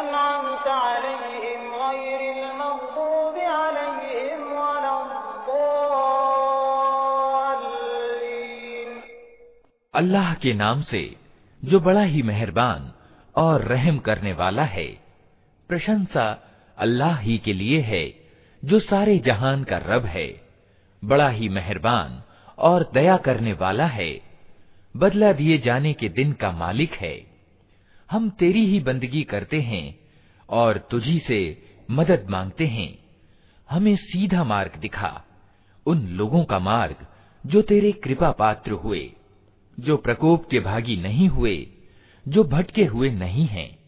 أنعمت عليهم غير المغضوب عليهم ولا الضالين। अल्लाह के नाम से जो बड़ा ही मेहरबान और रहम करने वाला है। प्रशंसा अल्लाह ही के लिए है जो सारे जहान का रब है, बड़ा ही मेहरबान और दया करने वाला है, बदला दिए जाने के दिन का मालिक है। हम तेरी ही बंदगी करते हैं और तुझी से मदद मांगते हैं। हमें सीधा मार्ग दिखा, उन लोगों का मार्ग जो तेरे कृपा पात्र हुए, जो प्रकोप के भागी नहीं हुए, जो भटके हुए नहीं हैं।